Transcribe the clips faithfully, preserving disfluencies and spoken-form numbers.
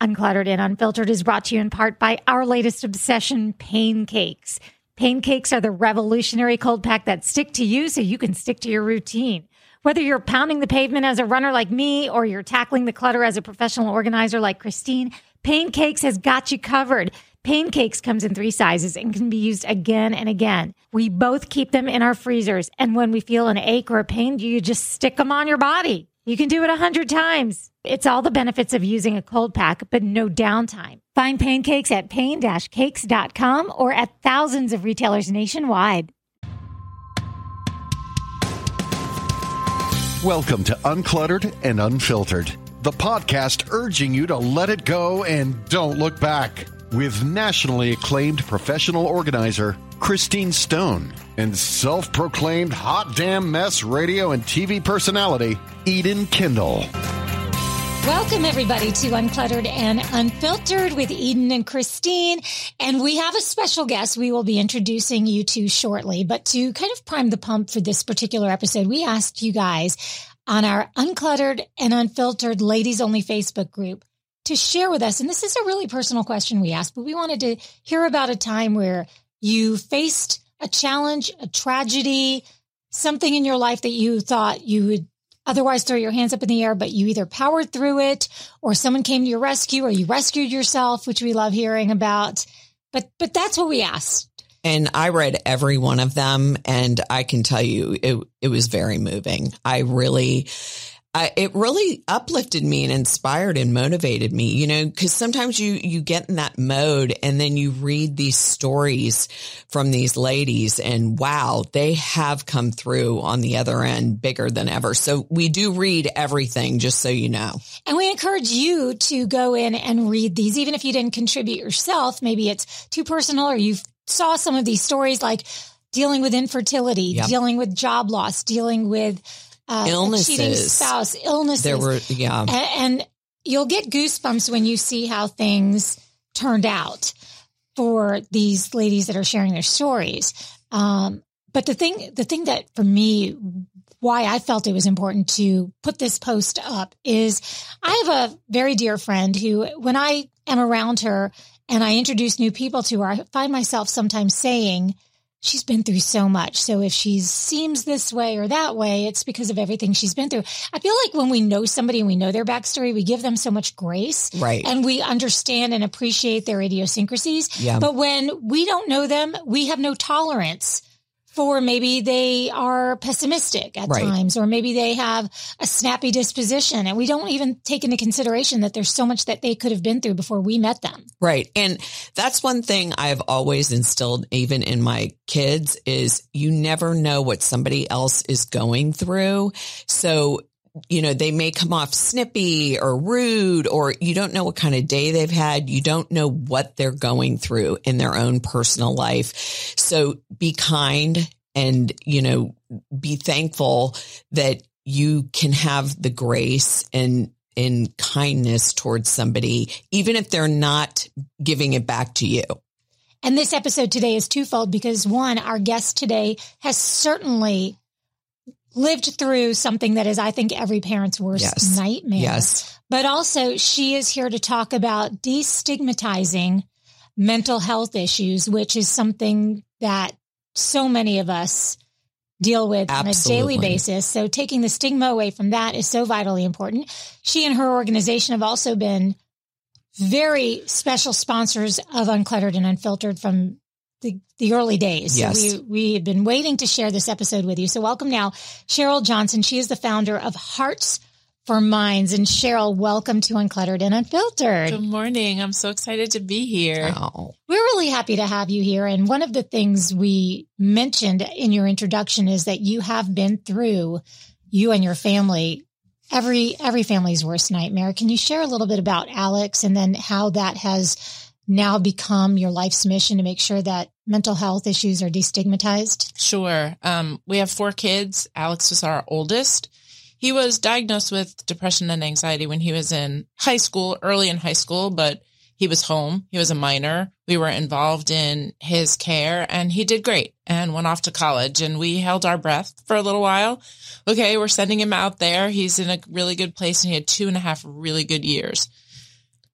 Uncluttered and Unfiltered is brought to you in part by our latest obsession, Paincakes. Paincakes are the revolutionary cold pack that stick to you so you can stick to your routine. Whether you're pounding the pavement as a runner like me or you're tackling the clutter as a professional organizer like Christine, Paincakes has got you covered. Paincakes comes in three sizes and can be used again and again. We both keep them in our freezers, and when we feel an ache or a pain, you just stick them on your body. You can do it a hundred times. It's all the benefits of using a cold pack, but no downtime. Find Paincakes at pain dash cakes dot com or at thousands of retailers nationwide. Welcome to Uncluttered and Unfiltered, the podcast urging you to let it go and don't look back, with nationally acclaimed professional organizer Christine Stone and self-proclaimed hot damn mess radio and T V personality Eden Kendall. Welcome, everybody, to Uncluttered and Unfiltered with Eden and Christine. And we have a special guest we will be introducing you to shortly. But to kind of prime the pump for this particular episode, we asked you guys on our Uncluttered and Unfiltered Ladies Only Facebook group to share with us. And this is a really personal question we asked, but we wanted to hear about a time where you faced a challenge, a tragedy, something in your life that you thought you would otherwise throw your hands up in the air, but you either powered through it or someone came to your rescue or you rescued yourself, which we love hearing about. But but that's what we asked. And I read every one of them, and I can tell you it, it was very moving. I really... Uh, it really uplifted me and inspired and motivated me, you know, because sometimes you, you get in that mode and then you read these stories from these ladies and wow, they have come through on the other end bigger than ever. So we do read everything, just so you know. And we encourage you to go in and read these, even if you didn't contribute yourself. Maybe it's too personal or you saw some of these stories like dealing with infertility, yep. dealing with job loss, dealing with Uh, illnesses, cheating spouse, illnesses. There were, yeah. And, and you'll get goosebumps when you see how things turned out for these ladies that are sharing their stories. Um, but the thing, the thing that for me, why I felt it was important to put this post up is I have a very dear friend who, when I am around her and I introduce new people to her, I find myself sometimes saying, she's been through so much. So if she seems this way or that way, it's because of everything she's been through. I feel like when we know somebody and we know their backstory, we give them so much grace. Right. And we understand and appreciate their idiosyncrasies. Yeah. But when we don't know them, we have no tolerance for maybe they are pessimistic at right. times, or maybe they have a snappy disposition, and we don't even take into consideration that there's so much that they could have been through before we met them. Right. And that's one thing I've always instilled, even in my kids, is you never know what somebody else is going through. So, you know, they may come off snippy or rude, or you don't know what kind of day they've had. You don't know what they're going through in their own personal life. So be kind and, you know, be thankful that you can have the grace and and kindness towards somebody, even if they're not giving it back to you. And this episode today is twofold because, one, our guest today has certainly lived through something that is, I think, every parent's worst yes. nightmare. Yes. But also she is here to talk about destigmatizing mental health issues, which is something that so many of us deal with Absolutely. on a daily basis. So taking the stigma away from that is so vitally important. She and her organization have also been very special sponsors of Uncluttered and Unfiltered from The, the early days. Yes. So we, we had been waiting to share this episode with you. So welcome now, Cheryl Johnson. She is the founder of Hearts for Minds. And Cheryl, welcome to Uncluttered and Unfiltered. Good morning. I'm so excited to be here. Oh. We're really happy to have you here. And one of the things we mentioned in your introduction is that you have been through, you and your family, every every family's worst nightmare. Can you share a little bit about Alex and then how that has now become your life's mission to make sure that mental health issues are destigmatized? Sure. Um, we have four kids. Alex is our oldest. He was diagnosed with depression and anxiety when he was in high school, early in high school, but he was home. He was a minor. We were involved in his care, and he did great and went off to college, and we held our breath for a little while. Okay, we're sending him out there. He's in a really good place, and he had two and a half really good years.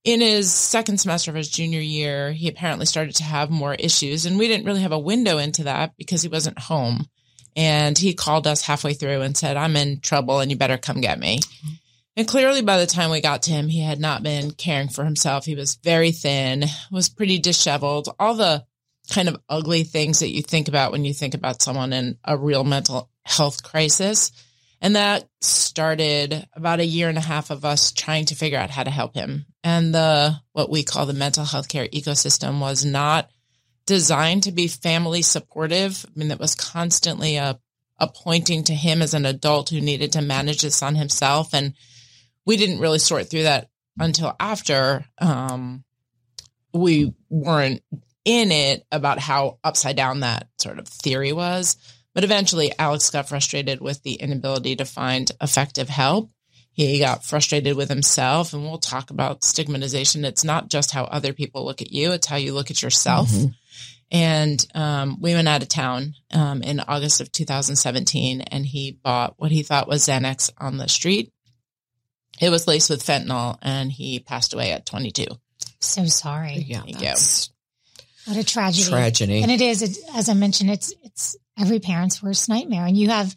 in his second semester of his junior year, he apparently started to have more issues, and we didn't really have a window into that because he wasn't home. And he called us halfway through and said, I'm in trouble and you better come get me. Mm-hmm. And clearly by the time we got to him, he had not been caring for himself. He was very thin, was pretty disheveled, all the kind of ugly things that you think about when you think about someone in a real mental health crisis. And that started about a year and a half of us trying to figure out how to help him. And the, what we call the mental health care ecosystem was not designed to be family supportive. I mean, that was constantly a, a pointing to him as an adult who needed to manage this on himself. And we didn't really sort through that until after um, we weren't in it about how upside down that sort of theory was. But eventually Alex got frustrated with the inability to find effective help. He got frustrated with himself, and we'll talk about stigmatization. It's not just how other people look at you. It's how you look at yourself. Mm-hmm. And um, we went out of town um, in August of two thousand seventeen, and he bought what he thought was Xanax on the street. It was laced with fentanyl, and he passed away at twenty-two. So sorry. Yeah, that's, what a tragedy. Tragedy. And it is, it, as I mentioned, it's it's every parent's worst nightmare. And you have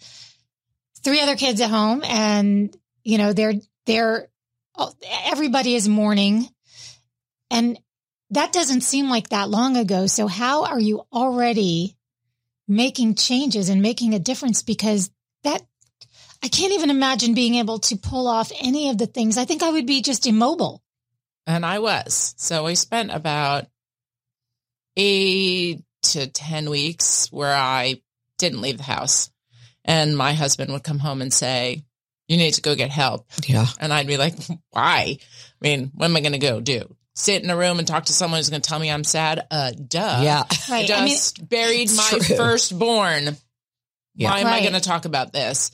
three other kids at home, and you know they're they're everybody is mourning, and that doesn't seem like that long ago. So how are you already making changes and making a difference? Because that, I can't even imagine being able to pull off any of the things. I think I would be just immobile. And I was. So we spent about eight to ten weeks where I didn't leave the house. And my husband would come home and say, you need to go get help. Yeah. And I'd be like, why? I mean, what am I going to go do? Sit in a room and talk to someone who's going to tell me I'm sad? Uh, duh. Yeah. Right. I just I mean, buried my true. firstborn. Yeah. Why am right. I going to talk about this?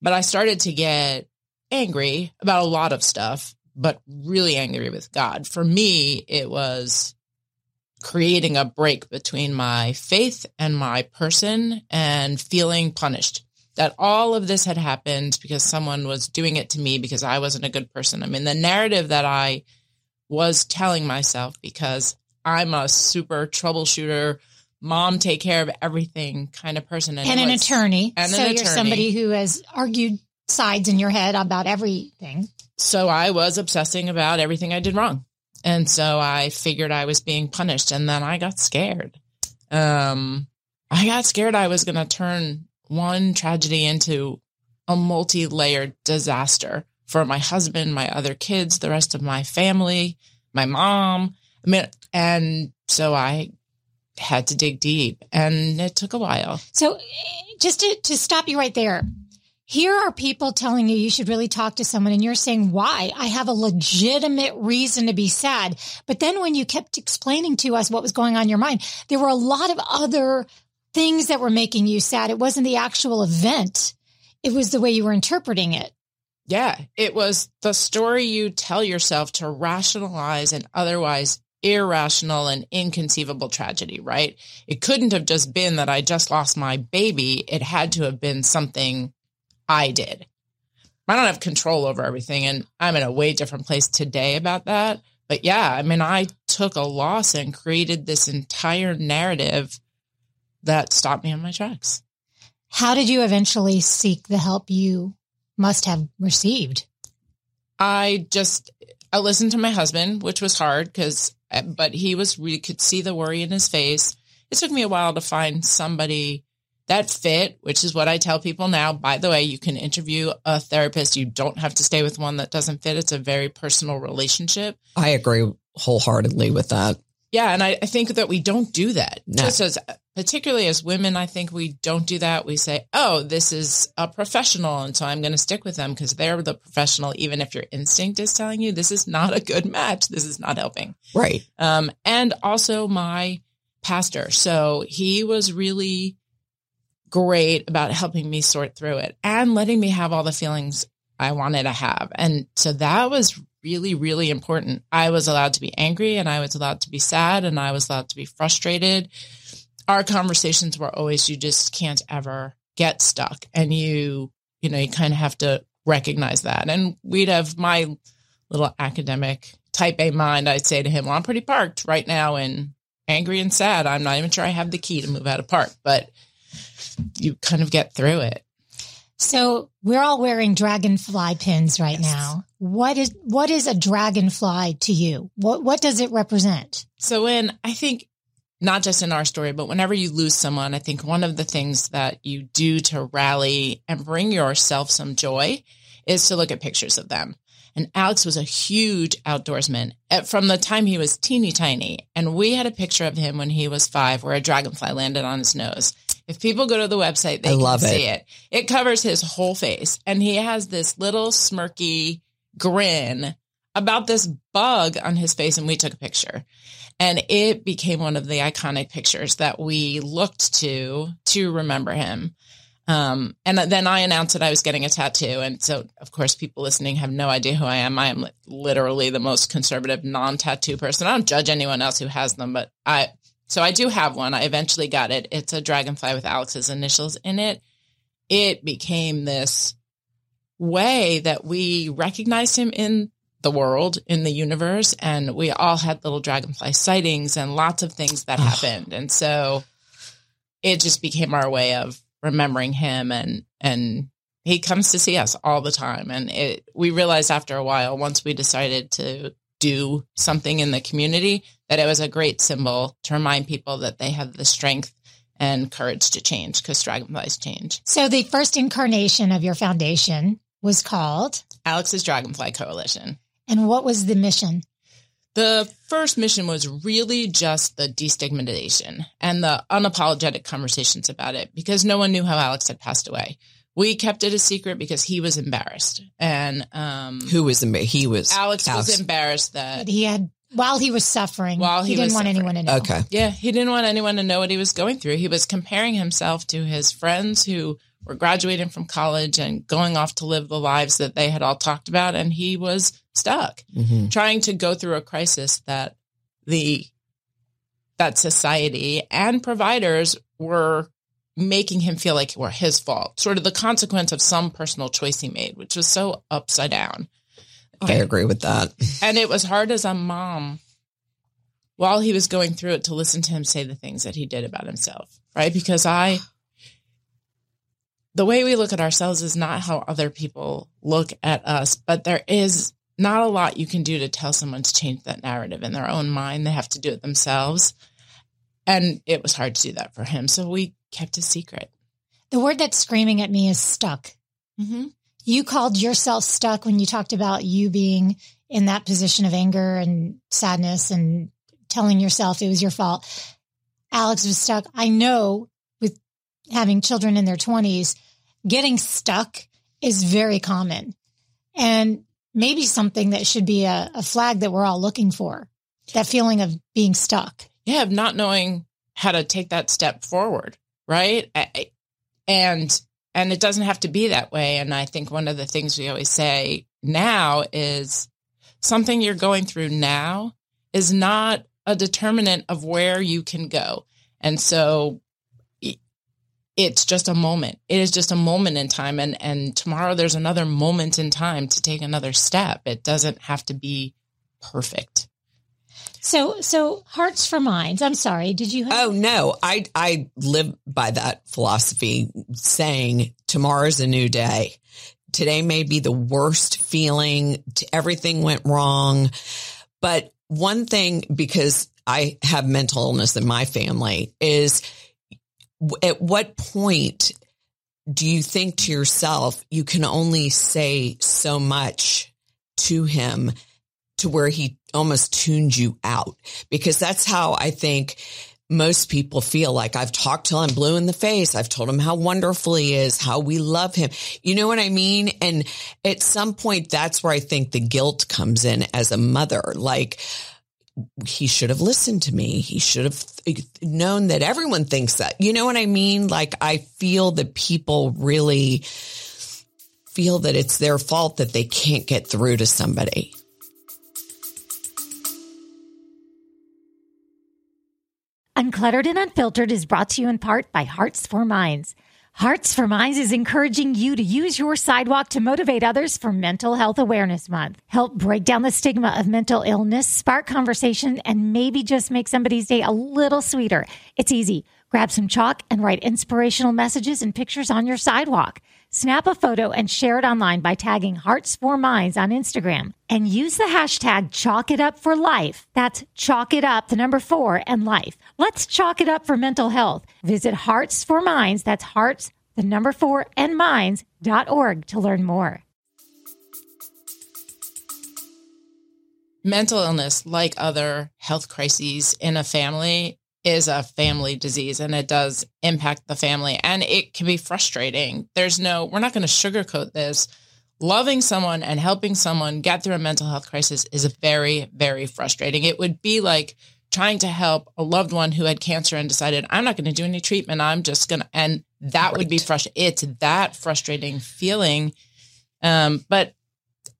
But I started to get angry about a lot of stuff, but really angry with God. For me, it was creating a break between my faith and my person and feeling punished that all of this had happened because someone was doing it to me because I wasn't a good person. I mean, the narrative that I was telling myself, because I'm a super troubleshooter, mom, take care of everything kind of person. And, and an attorney. And so an attorney. You're somebody who has argued sides in your head about everything. So I was obsessing about everything I did wrong. And so I figured I was being punished. And then I got scared. Um, I got scared I was going to turn one tragedy into a multi-layered disaster for my husband, my other kids, the rest of my family, my mom. I mean, and so I had to dig deep, and it took a while. So just to, to stop you right there, here are people telling you you should really talk to someone, and you're saying, why? I have a legitimate reason to be sad. But then when you kept explaining to us what was going on in your mind, there were a lot of other things that were making you sad. It wasn't the actual event. It was the way you were interpreting it. Yeah, it was the story you tell yourself to rationalize an otherwise irrational and inconceivable tragedy, right? It couldn't have just been that I just lost my baby. It had to have been something I did. I don't have control over everything, and I'm in a way different place today about that. But yeah, I mean, I took a loss and created this entire narrative that stopped me in my tracks. How did you eventually seek the help you must have received? I just, I listened to my husband, which was hard because, but he was, we could see the worry in his face. It took me a while to find somebody that fit, which is what I tell people now. By the way, you can interview a therapist. You don't have to stay with one that doesn't fit. It's a very personal relationship. I agree wholeheartedly with that. Yeah. And I, I think that we don't do that. No. Just as, particularly as women, I think we don't do that. We say, oh, this is a professional, and so I'm going to stick with them because they're the professional, even if your instinct is telling you this is not a good match. This is not helping. Right. Um, and also my pastor. So he was really great about helping me sort through it and letting me have all the feelings I wanted to have. And so that was really, really important. I was allowed to be angry, and I was allowed to be sad, and I was allowed to be frustrated. Our conversations were always, you just can't ever get stuck. And you, you know, you kind of have to recognize that. And we'd have my little academic type A mind, I'd say to him, well, I'm pretty parked right now and angry and sad. I'm not even sure I have the key to move out of park, but you kind of get through it. So we're all wearing dragonfly pins right yes. now. What is what is a dragonfly to you? What what does it represent? So when I think, not just in our story, but whenever you lose someone, I think one of the things that you do to rally and bring yourself some joy is to look at pictures of them. And Alex was a huge outdoorsman from the time he was teeny tiny. And we had a picture of him when he was five where a dragonfly landed on his nose. If people go to the website, they I love can it. see it. It covers his whole face. And he has this little smirky grin about this bug on his face. And we took a picture. And it became one of the iconic pictures that we looked to to remember him. Um, and then I announced that I was getting a tattoo. And so, of course, people listening have no idea who I am. I am literally the most conservative non-tattoo person. I don't judge anyone else who has them, but I, so I do have one. I eventually got it. It's a dragonfly with Alex's initials in it. It became this way that we recognized him in the world, in the universe. And we all had little dragonfly sightings and lots of things that happened. And so it just became our way of remembering him, and and he comes to see us all the time. And it, we realized after a while, once we decided to do something in the community, that it was a great symbol to remind people that they have the strength and courage to change, because dragonflies change. So the first incarnation of your foundation was called? Alex's Dragonfly Coalition. And what was the mission? The first mission was really just the destigmatization and the unapologetic conversations about it, because no one knew how Alex had passed away. We kept it a secret because he was embarrassed. And um, who was embarrassed? He was Alex, Alex was embarrassed that he had while he was suffering. While he, he didn't was want suffering. anyone to know. Okay, yeah, he didn't want anyone to know what he was going through. He was comparing himself to his friends who were graduating from college and going off to live the lives that they had all talked about. And he was stuck mm-hmm. trying to go through a crisis that the, that society and providers were making him feel like were his fault, sort of the consequence of some personal choice he made, which was so upside down. I agree with that. And it was hard as a mom while he was going through it to listen to him say the things that he did about himself. Right. Because I, the way we look at ourselves is not how other people look at us, but there is not a lot you can do to tell someone to change that narrative in their own mind. They have to do it themselves. And it was hard to do that for him. So we kept a secret. The word that's screaming at me is stuck. Mm-hmm. You called yourself stuck when you talked about you being in that position of anger and sadness and telling yourself it was your fault. Alex was stuck. I know with having children in their twenties, getting stuck is very common, and maybe something that should be a, a flag that we're all looking for, that feeling of being stuck. Yeah, of not knowing how to take that step forward, right? I, and and it doesn't have to be that way. And I think one of the things we always say now is something you're going through now is not a determinant of where you can go. And so it's just a moment. It is just a moment in time. And, and tomorrow there's another moment in time to take another step. It doesn't have to be perfect. So, so Hearts for Minds. I'm sorry. Did you? Have- oh, no, I, I live by that philosophy, saying tomorrow's a new day. Today may be the worst feeling. Everything went wrong. But one thing, because I have mental illness in my family, is at what point do you think to yourself, you can only say so much to him to where he almost tunes you out? Because that's how I think most people feel. Like, I've talked till I'm blue in the face. I've told him how wonderful he is, how we love him. You know what I mean? And at some point, that's where I think the guilt comes in as a mother. Like, he should have listened to me. He should have th- known that everyone thinks that. You know what I mean? Like, I feel that people really feel that it's their fault that they can't get through to somebody. Uncluttered and Unfiltered is brought to you in part by Hearts for Minds. Hearts for Minds is encouraging you to use your sidewalk to motivate others for Mental Health Awareness Month. Help break down the stigma of mental illness, spark conversation, and maybe just make somebody's day a little sweeter. It's easy. Grab some chalk and write inspirational messages and pictures on your sidewalk. Snap a photo and share it online by tagging Hearts four Minds on Instagram. And use the hashtag ChalkItUpForLife. That's chalk it up, the number four, and life. Let's chalk it up for mental health. Visit Hearts four Minds, that's Hearts, the number four, and Minds dot org to learn more. Mental illness, like other health crises in a family, is a family disease, and it does impact the family, and it can be frustrating. There's no, we're not going to sugarcoat this. Loving someone and helping someone get through a mental health crisis is very, very frustrating. It would be like trying to help a loved one who had cancer and decided, I'm not going to do any treatment. I'm just going to, and that right. would be frustrating. It's that frustrating feeling. Um, but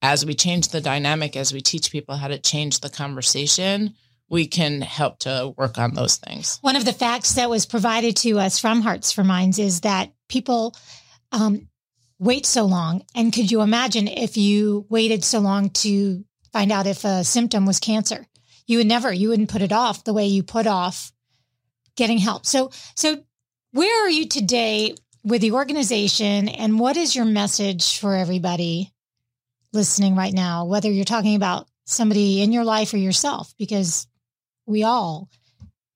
as we change the dynamic, as we teach people how to change the conversation, we can help to work on those things. One of the facts that was provided to us from Hearts for Minds is that people um, wait so long. And could you imagine if you waited so long to find out if a symptom was cancer? You would never, you wouldn't put it off the way you put off getting help. So, so where are you today with the organization, and what is your message for everybody listening right now, whether you're talking about somebody in your life or yourself? Because we all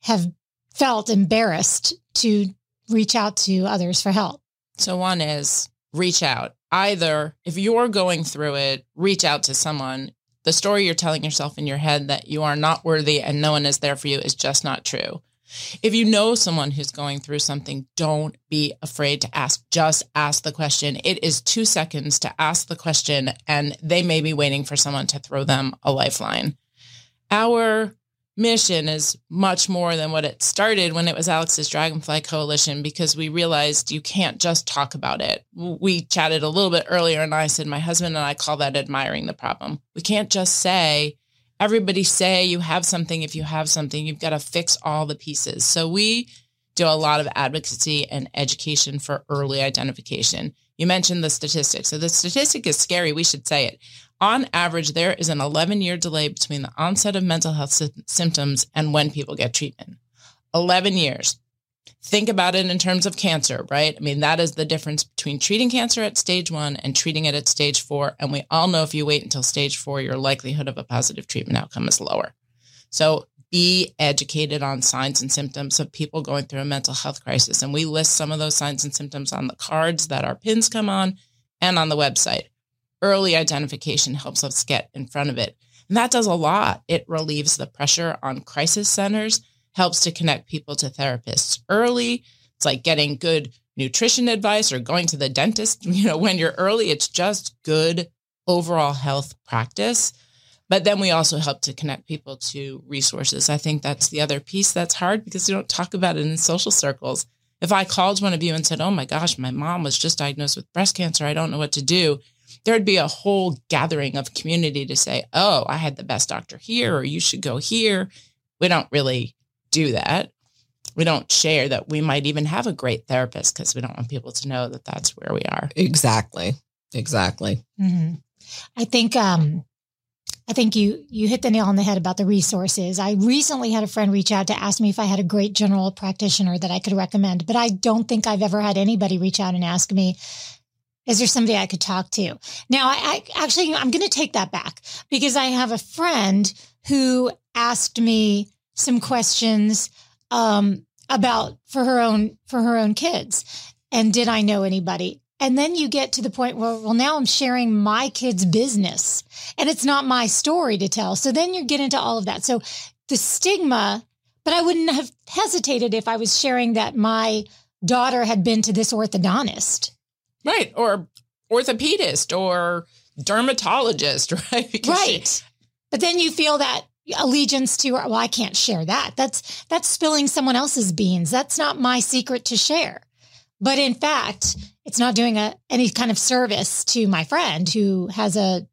have felt embarrassed to reach out to others for help. So one is reach out. Either if you're going through it, reach out to someone. The story you're telling yourself in your head that you are not worthy and no one is there for you is just not true. If you know someone who's going through something, don't be afraid to ask. Just ask the question. It is two seconds to ask the question, and they may be waiting for someone to throw them a lifeline. Our mission is much more than what it started when it was Alex's Dragonfly Coalition, because we realized you can't just talk about it. We chatted a little bit earlier, and I said, my husband and I call that admiring the problem. We can't just say, everybody say you have something. If you have something, you've got to fix all the pieces. So we do a lot of advocacy and education for early identification. You mentioned the statistic. So the statistic is scary. We should say it. On average, there is an eleven-year delay between the onset of mental health sy- symptoms and when people get treatment. eleven years. Think about it in terms of cancer, right? I mean, that is the difference between treating cancer at stage one and treating it at stage four. And we all know if you wait until stage four, your likelihood of a positive treatment outcome is lower. So be educated on signs and symptoms of people going through a mental health crisis. And we list some of those signs and symptoms on the cards that our pins come on and on the website. Early identification helps us get in front of it. And that does a lot. It relieves the pressure on crisis centers, helps to connect people to therapists early. It's like getting good nutrition advice or going to the dentist. You know, when you're early, it's just good overall health practice. But then we also help to connect people to resources. I think that's the other piece that's hard, because you don't talk about it in social circles. If I called one of you and said, oh my gosh, my mom was just diagnosed with breast cancer, I don't know what to do, there'd be a whole gathering of community to say, oh, I had the best doctor here, or you should go here. We don't really do that. We don't share that we might even have a great therapist, because we don't want people to know that that's where we are. Exactly. Exactly. Mm-hmm. I think, um, I think you, you hit the nail on the head about the resources. I recently had a friend reach out to ask me if I had a great general practitioner that I could recommend, but I don't think I've ever had anybody reach out and ask me, is there somebody I could talk to? Now, I, I actually, I'm going to take that back, because I have a friend who asked me some questions um, about for her own, for her own kids. And did I know anybody? And then you get to the point where, well, now I'm sharing my kid's business and it's not my story to tell. So then you get into all of that. So the stigma, but I wouldn't have hesitated if I was sharing that my daughter had been to this orthodontist. Right. Or orthopedist or dermatologist, right? Because right. She- but then you feel that allegiance to, well, I can't share that. That's, that's spilling someone else's beans. That's not my secret to share. But in fact, it's not doing a, any kind of service to my friend who has a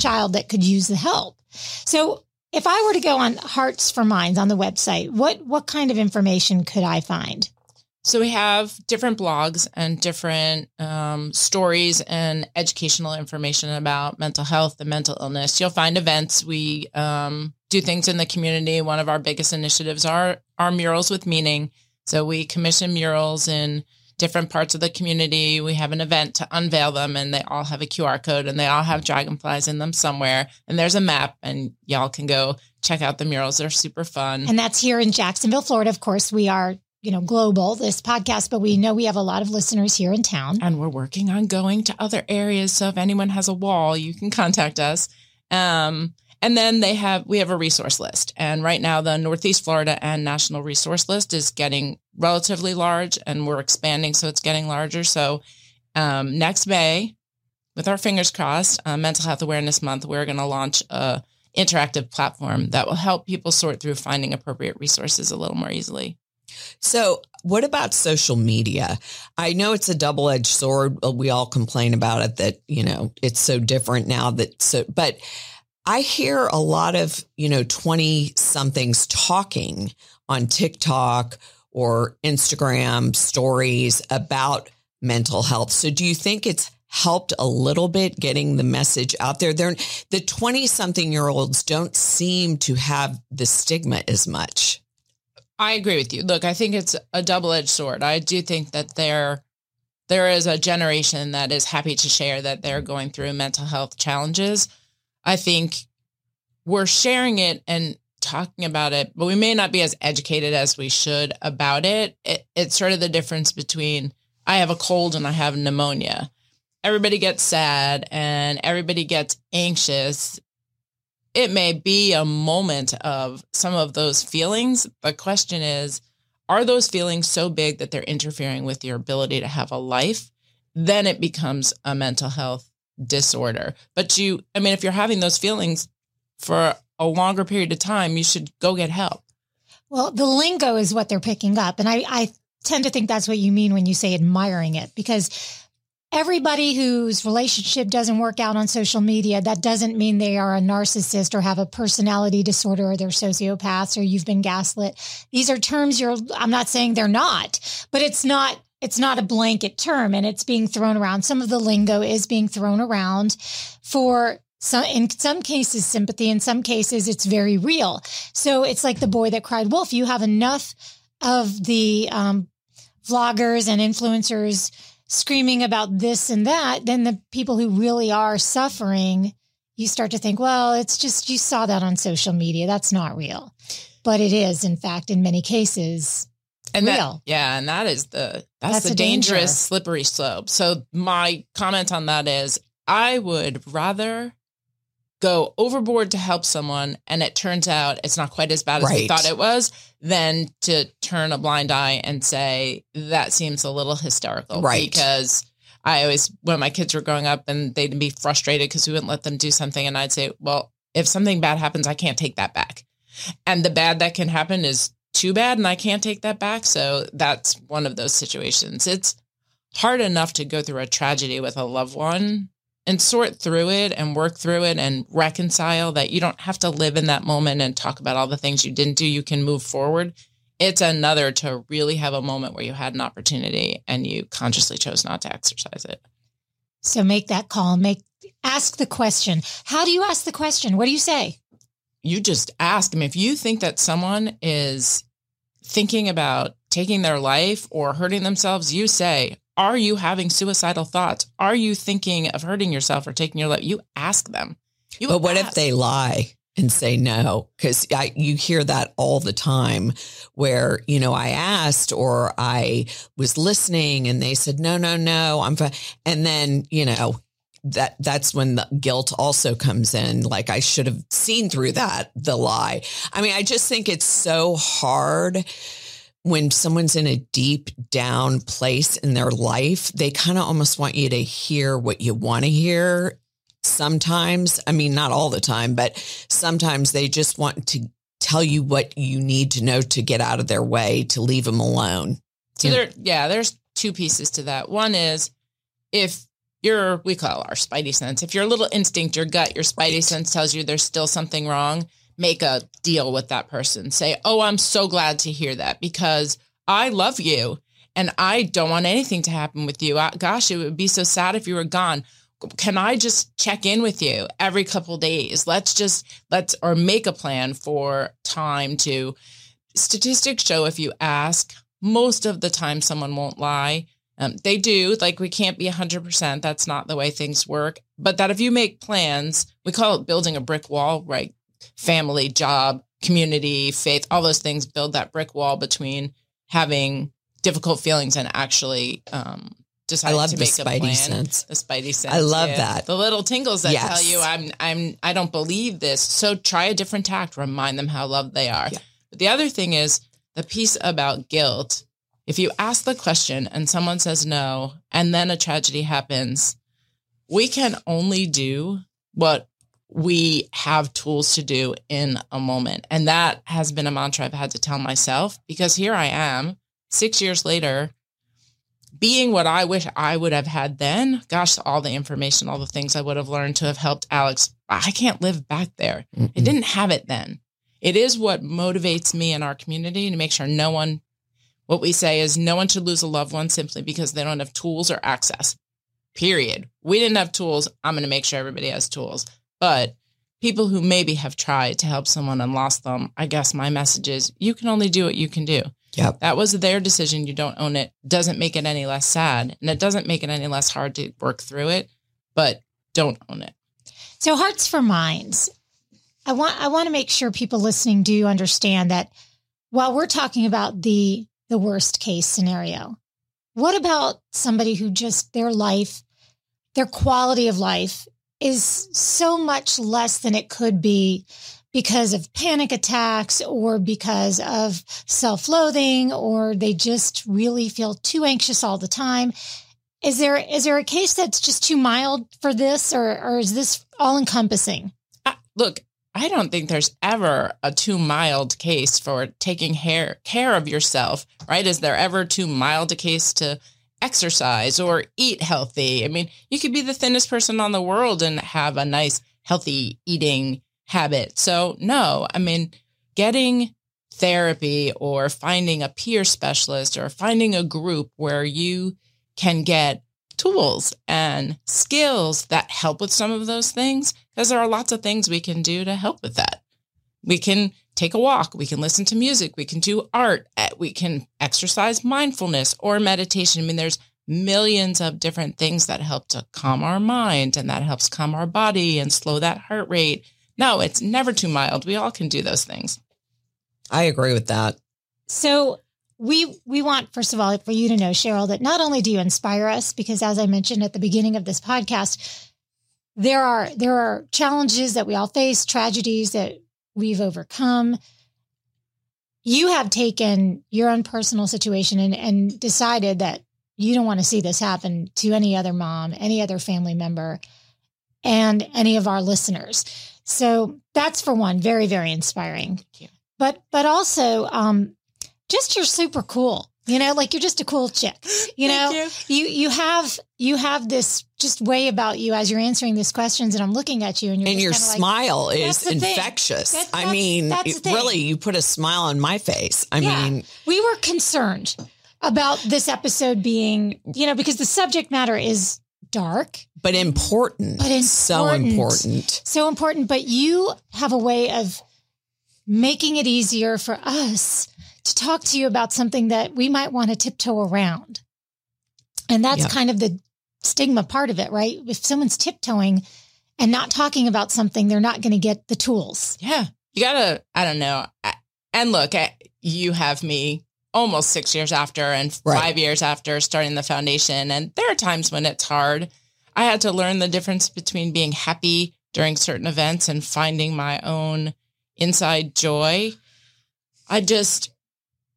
child that could use the help. So if I were to go on Hearts for Minds on the website, what, what kind of information could I find? So we have different blogs and different um, stories and educational information about mental health and mental illness. You'll find events. We um, do things in the community. One of our biggest initiatives are our Murals with Meaning. So we commission murals in different parts of the community. We have an event to unveil them, and they all have a Q R code, and they all have dragonflies in them somewhere. And there's a map, and y'all can go check out the murals. They're super fun. And that's here in Jacksonville, Florida. Of course, we are you know, global, this podcast, but we know we have a lot of listeners here in town. And we're working on going to other areas. So if anyone has a wall, you can contact us. Um, and then they have, we have a resource list. And right now the Northeast Florida and National Resource List is getting relatively large, and we're expanding. So it's getting larger. So um, next May, with our fingers crossed, uh, Mental Health Awareness Month, we're going to launch a interactive platform that will help people sort through finding appropriate resources a little more easily. So what about social media? I know it's a double-edged sword. We all complain about it that, you know, it's so different now that so, but I hear a lot of, you know, twenty somethings talking on TikTok or Instagram stories about mental health. So do you think it's helped a little bit getting the message out there? They're, the twenty something year olds don't seem to have the stigma as much. I agree with you. Look, I think it's a double-edged sword. I do think that there, there is a generation that is happy to share that they're going through mental health challenges. I think we're sharing it and talking about it, but we may not be as educated as we should about it. it it's sort of the difference between I have a cold and I have pneumonia. Everybody gets sad and everybody gets anxious. It may be a moment of some of those feelings. The question is, are those feelings so big that they're interfering with your ability to have a life? Then it becomes a mental health disorder. But you, I mean, if you're having those feelings for a longer period of time, you should go get help. Well, the lingo is what they're picking up. And I, I tend to think that's what you mean when you say admiring it, because everybody whose relationship doesn't work out on social media, that doesn't mean they are a narcissist or have a personality disorder or they're sociopaths or you've been gaslit. These are terms you're, I'm not saying they're not, but it's not, it's not a blanket term, and it's being thrown around. Some of the lingo is being thrown around for some, in some cases, sympathy. In some cases, it's very real. So it's like the boy that cried wolf. You have enough of the um, vloggers and influencers screaming about this and that, then the people who really are suffering, you start to think, well, it's just, you saw that on social media. That's not real. But it is, in fact, in many cases, and real. That, yeah. And that is the, that's, that's the dangerous danger. Slippery slope. So my comment on that is I would rather go overboard to help someone, and it turns out it's not quite as bad as right. we thought it was, than to turn a blind eye and say, that seems a little hysterical. Right. Because I always, when my kids were growing up and they'd be frustrated because we wouldn't let them do something. And I'd say, well, if something bad happens, I can't take that back. And the bad that can happen is too bad, and I can't take that back. So that's one of those situations. It's hard enough to go through a tragedy with a loved one and sort through it and work through it and reconcile that you don't have to live in that moment and talk about all the things you didn't do. You can move forward. It's another to really have a moment where you had an opportunity and you consciously chose not to exercise it. So make that call, make, ask the question. How do you ask the question? What do you say? You just ask them. If you think that someone is thinking about taking their life or hurting themselves, you say, are you having suicidal thoughts? Are you thinking of hurting yourself or taking your life? You ask them. You but what ask. If they lie and say no? Because you hear that all the time where, you know, I asked or I was listening and they said, no, no, no, I'm fine. And then, you know, that that's when the guilt also comes in. Like I should have seen through that, the lie. I mean, I just think it's so hard. When someone's in a deep down place in their life, they kind of almost want you to hear what you want to hear sometimes. I mean, not all the time, but sometimes they just want to tell you what you need to know to get out of their way, to leave them alone. So there, yeah, there's two pieces to that. One is if your, we call our spidey sense, if your little instinct, your gut, your spidey right. sense tells you there's still something wrong, make a deal with that person. Say, oh, I'm so glad to hear that because I love you. and I don't want anything to happen with you. I, gosh, it would be so sad if you were gone. Can I just check in with you every couple of days? Let's just let's or make a plan for time to. Statistics show if you ask, most of the time someone won't lie. Um, they do, like we can't be one hundred percent. That's not the way things work. But that if you make plans, we call it building a brick wall, right? Family, job, community, faith, all those things build that brick wall between having difficult feelings and actually um, deciding I love to make a plan. The spidey sense. The spidey sense. I love yeah. that. The little tingles that yes. tell you, I'm, I'm, I don't believe this. So try a different tact. Remind them how loved they are. Yeah. But the other thing is the piece about guilt. If you ask the question and someone says no, and then a tragedy happens, we can only do what we have tools to do in a moment. And that has been a mantra I've had to tell myself, because here I am six years later being what I wish I would have had then. Gosh, all the information, all the things I would have learned to have helped Alex. I can't live back there. Mm-hmm. I didn't have it then. It is what motivates me and our community to make sure no one What we say is no one should lose a loved one simply because they don't have tools or access, period. We didn't have tools. I'm going to make sure everybody has tools. But people who maybe have tried to help someone and lost them, I guess my message is you can only do what you can do. Yep. That was their decision. You don't own it. Doesn't make it any less sad. And it doesn't make it any less hard to work through it, but don't own it. So Hearts for Minds. I want, I want to make sure people listening do understand that while we're talking about the the worst case scenario. What about somebody who just their life, their quality of life is so much less than it could be because of panic attacks or because of self-loathing, or they just really feel too anxious all the time? Is there is there a case that's just too mild for this, or, or is this all-encompassing? Uh, look, I don't think there's ever a too mild case for taking hair, care of yourself, right? Is there ever too mild a case to exercise or eat healthy? I mean, you could be the thinnest person on the world and have a nice, healthy eating habit. So no, I mean, getting therapy or finding a peer specialist or finding a group where you can get tools and skills that help with some of those things, because there are lots of things we can do to help with that. We can take a walk. We can listen to music. We can do art. We can exercise mindfulness or meditation. I mean, there's millions of different things that help to calm our mind, and that helps calm our body and slow that heart rate. No, it's never too mild. We all can do those things. I agree with that. So We we want, first of all, for you to know, Cheryl, that not only do you inspire us, because as I mentioned at the beginning of this podcast, there are there are challenges that we all face, tragedies that we've overcome. You have taken your own personal situation and, and decided that you don't want to see this happen to any other mom, any other family member, and any of our listeners. So that's, for one, very, very inspiring. Thank you. But but also, um, just you're super cool, you know, like you're just a cool chick, you know, you. you, you have, you have this just way about you as you're answering these questions, and I'm looking at you and, you're and your smile like, is infectious. That's, that's, I mean, it, really, you put a smile on my face. I yeah. mean, we were concerned about this episode being, you know, because the subject matter is dark, but important, but important. so important, so important, but you have a way of making it easier for us to talk to you about something that we might want to tiptoe around. And that's yep. kind of the stigma part of it, right? If someone's tiptoeing and not talking about something, they're not going to get the tools. Yeah. You got to, I don't know. I, and look, I, you have me almost six years after and five right. years after starting the foundation. And there are times when it's hard. I had to learn the difference between being happy during certain events and finding my own inside joy. I just...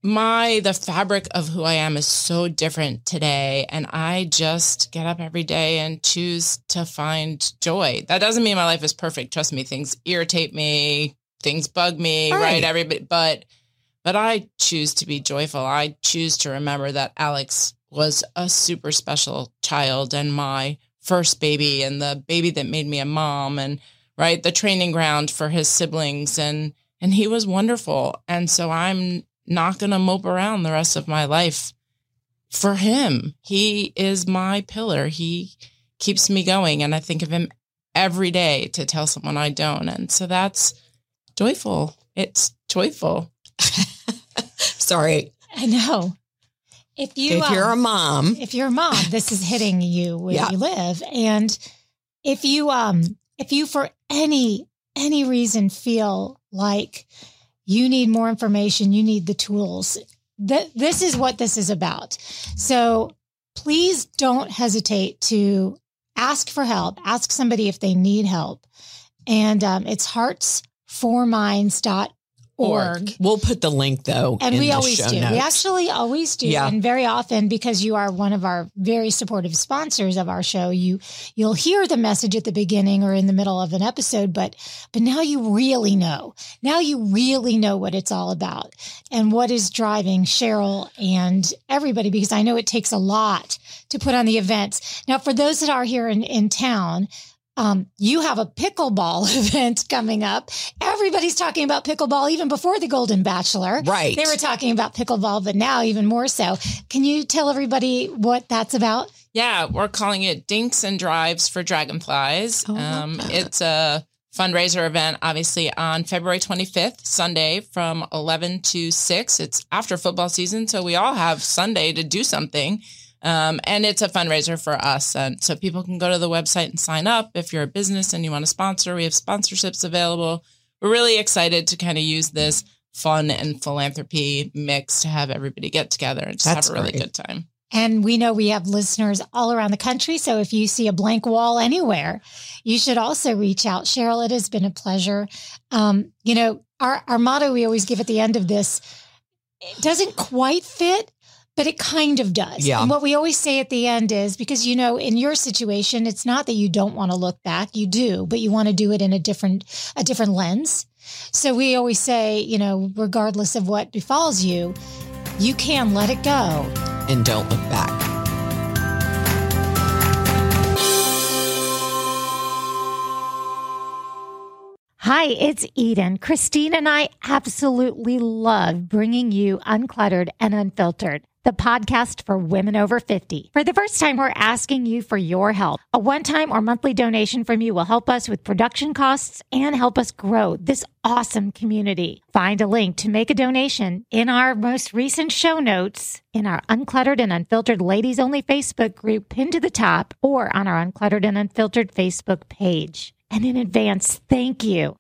My, the fabric of who I am is so different today. And I just get up every day and choose to find joy. That doesn't mean my life is perfect. Trust me, things irritate me, things bug me, right? right? Everybody, but, but I choose to be joyful. I choose to remember that Alex was a super special child and my first baby and the baby that made me a mom and right. the training ground for his siblings. And, and he was wonderful. And so I'm not going to mope around the rest of my life for him. He is my pillar. He keeps me going. And I think of him every day to tell someone I don't. And so that's joyful. It's joyful. Sorry. I know. If, you, if you're um, a mom. If you're a mom, this is hitting you where yeah. you live. And if you, um, if you for any, any reason feel like you need more information, you need the tools, th- this is what this is about. So please don't hesitate to ask for help. Ask somebody if they need help. And um, it's hearts four minds dot org. Org. We'll put the link though. And in we the always show do. Notes. We actually always do. Yeah. And very often, because you are one of our very supportive sponsors of our show, you you'll hear the message at the beginning or in the middle of an episode, but but now you really know. Now you really know what it's all about and what is driving Cheryl and everybody, because I know it takes a lot to put on the events. Now, for those that are here in, in town, Um, you have a pickleball event coming up. Everybody's talking about pickleball even before the Golden Bachelor. Right. They were talking about pickleball, but now even more so. Can you tell everybody what that's about? Yeah, we're calling it Dinks and Drives for Dragonflies. Oh, um, it's a fundraiser event, obviously, on February twenty-fifth, Sunday from eleven to six. It's after football season, so we all have Sunday to do something. Um, and it's a fundraiser for us. And so people can go to the website and sign up. If you're a business and you want to sponsor, we have sponsorships available. We're really excited to kind of use this fun and philanthropy mix to have everybody get together and just That's have a really great. good time. And we know we have listeners all around the country. So if you see a blank wall anywhere, you should also reach out. Cheryl, it has been a pleasure. Um, you know, our, our motto we always give at the end of this, it doesn't quite fit, but it kind of does. Yeah. And what we always say at the end is, because, you know, in your situation, it's not that you don't want to look back. You do, but you want to do it in a different, a different lens. So we always say, you know, regardless of what befalls you, you can let it go. And don't look back. Hi, it's Eden. Christine and I absolutely love bringing you Uncluttered and Unfiltered, the podcast for women over fifty. For the first time, we're asking you for your help. A one-time or monthly donation from you will help us with production costs and help us grow this awesome community. Find a link to make a donation in our most recent show notes, in our Uncluttered and Unfiltered Ladies Only Facebook group pinned to the top, or on our Uncluttered and Unfiltered Facebook page. And in advance, thank you.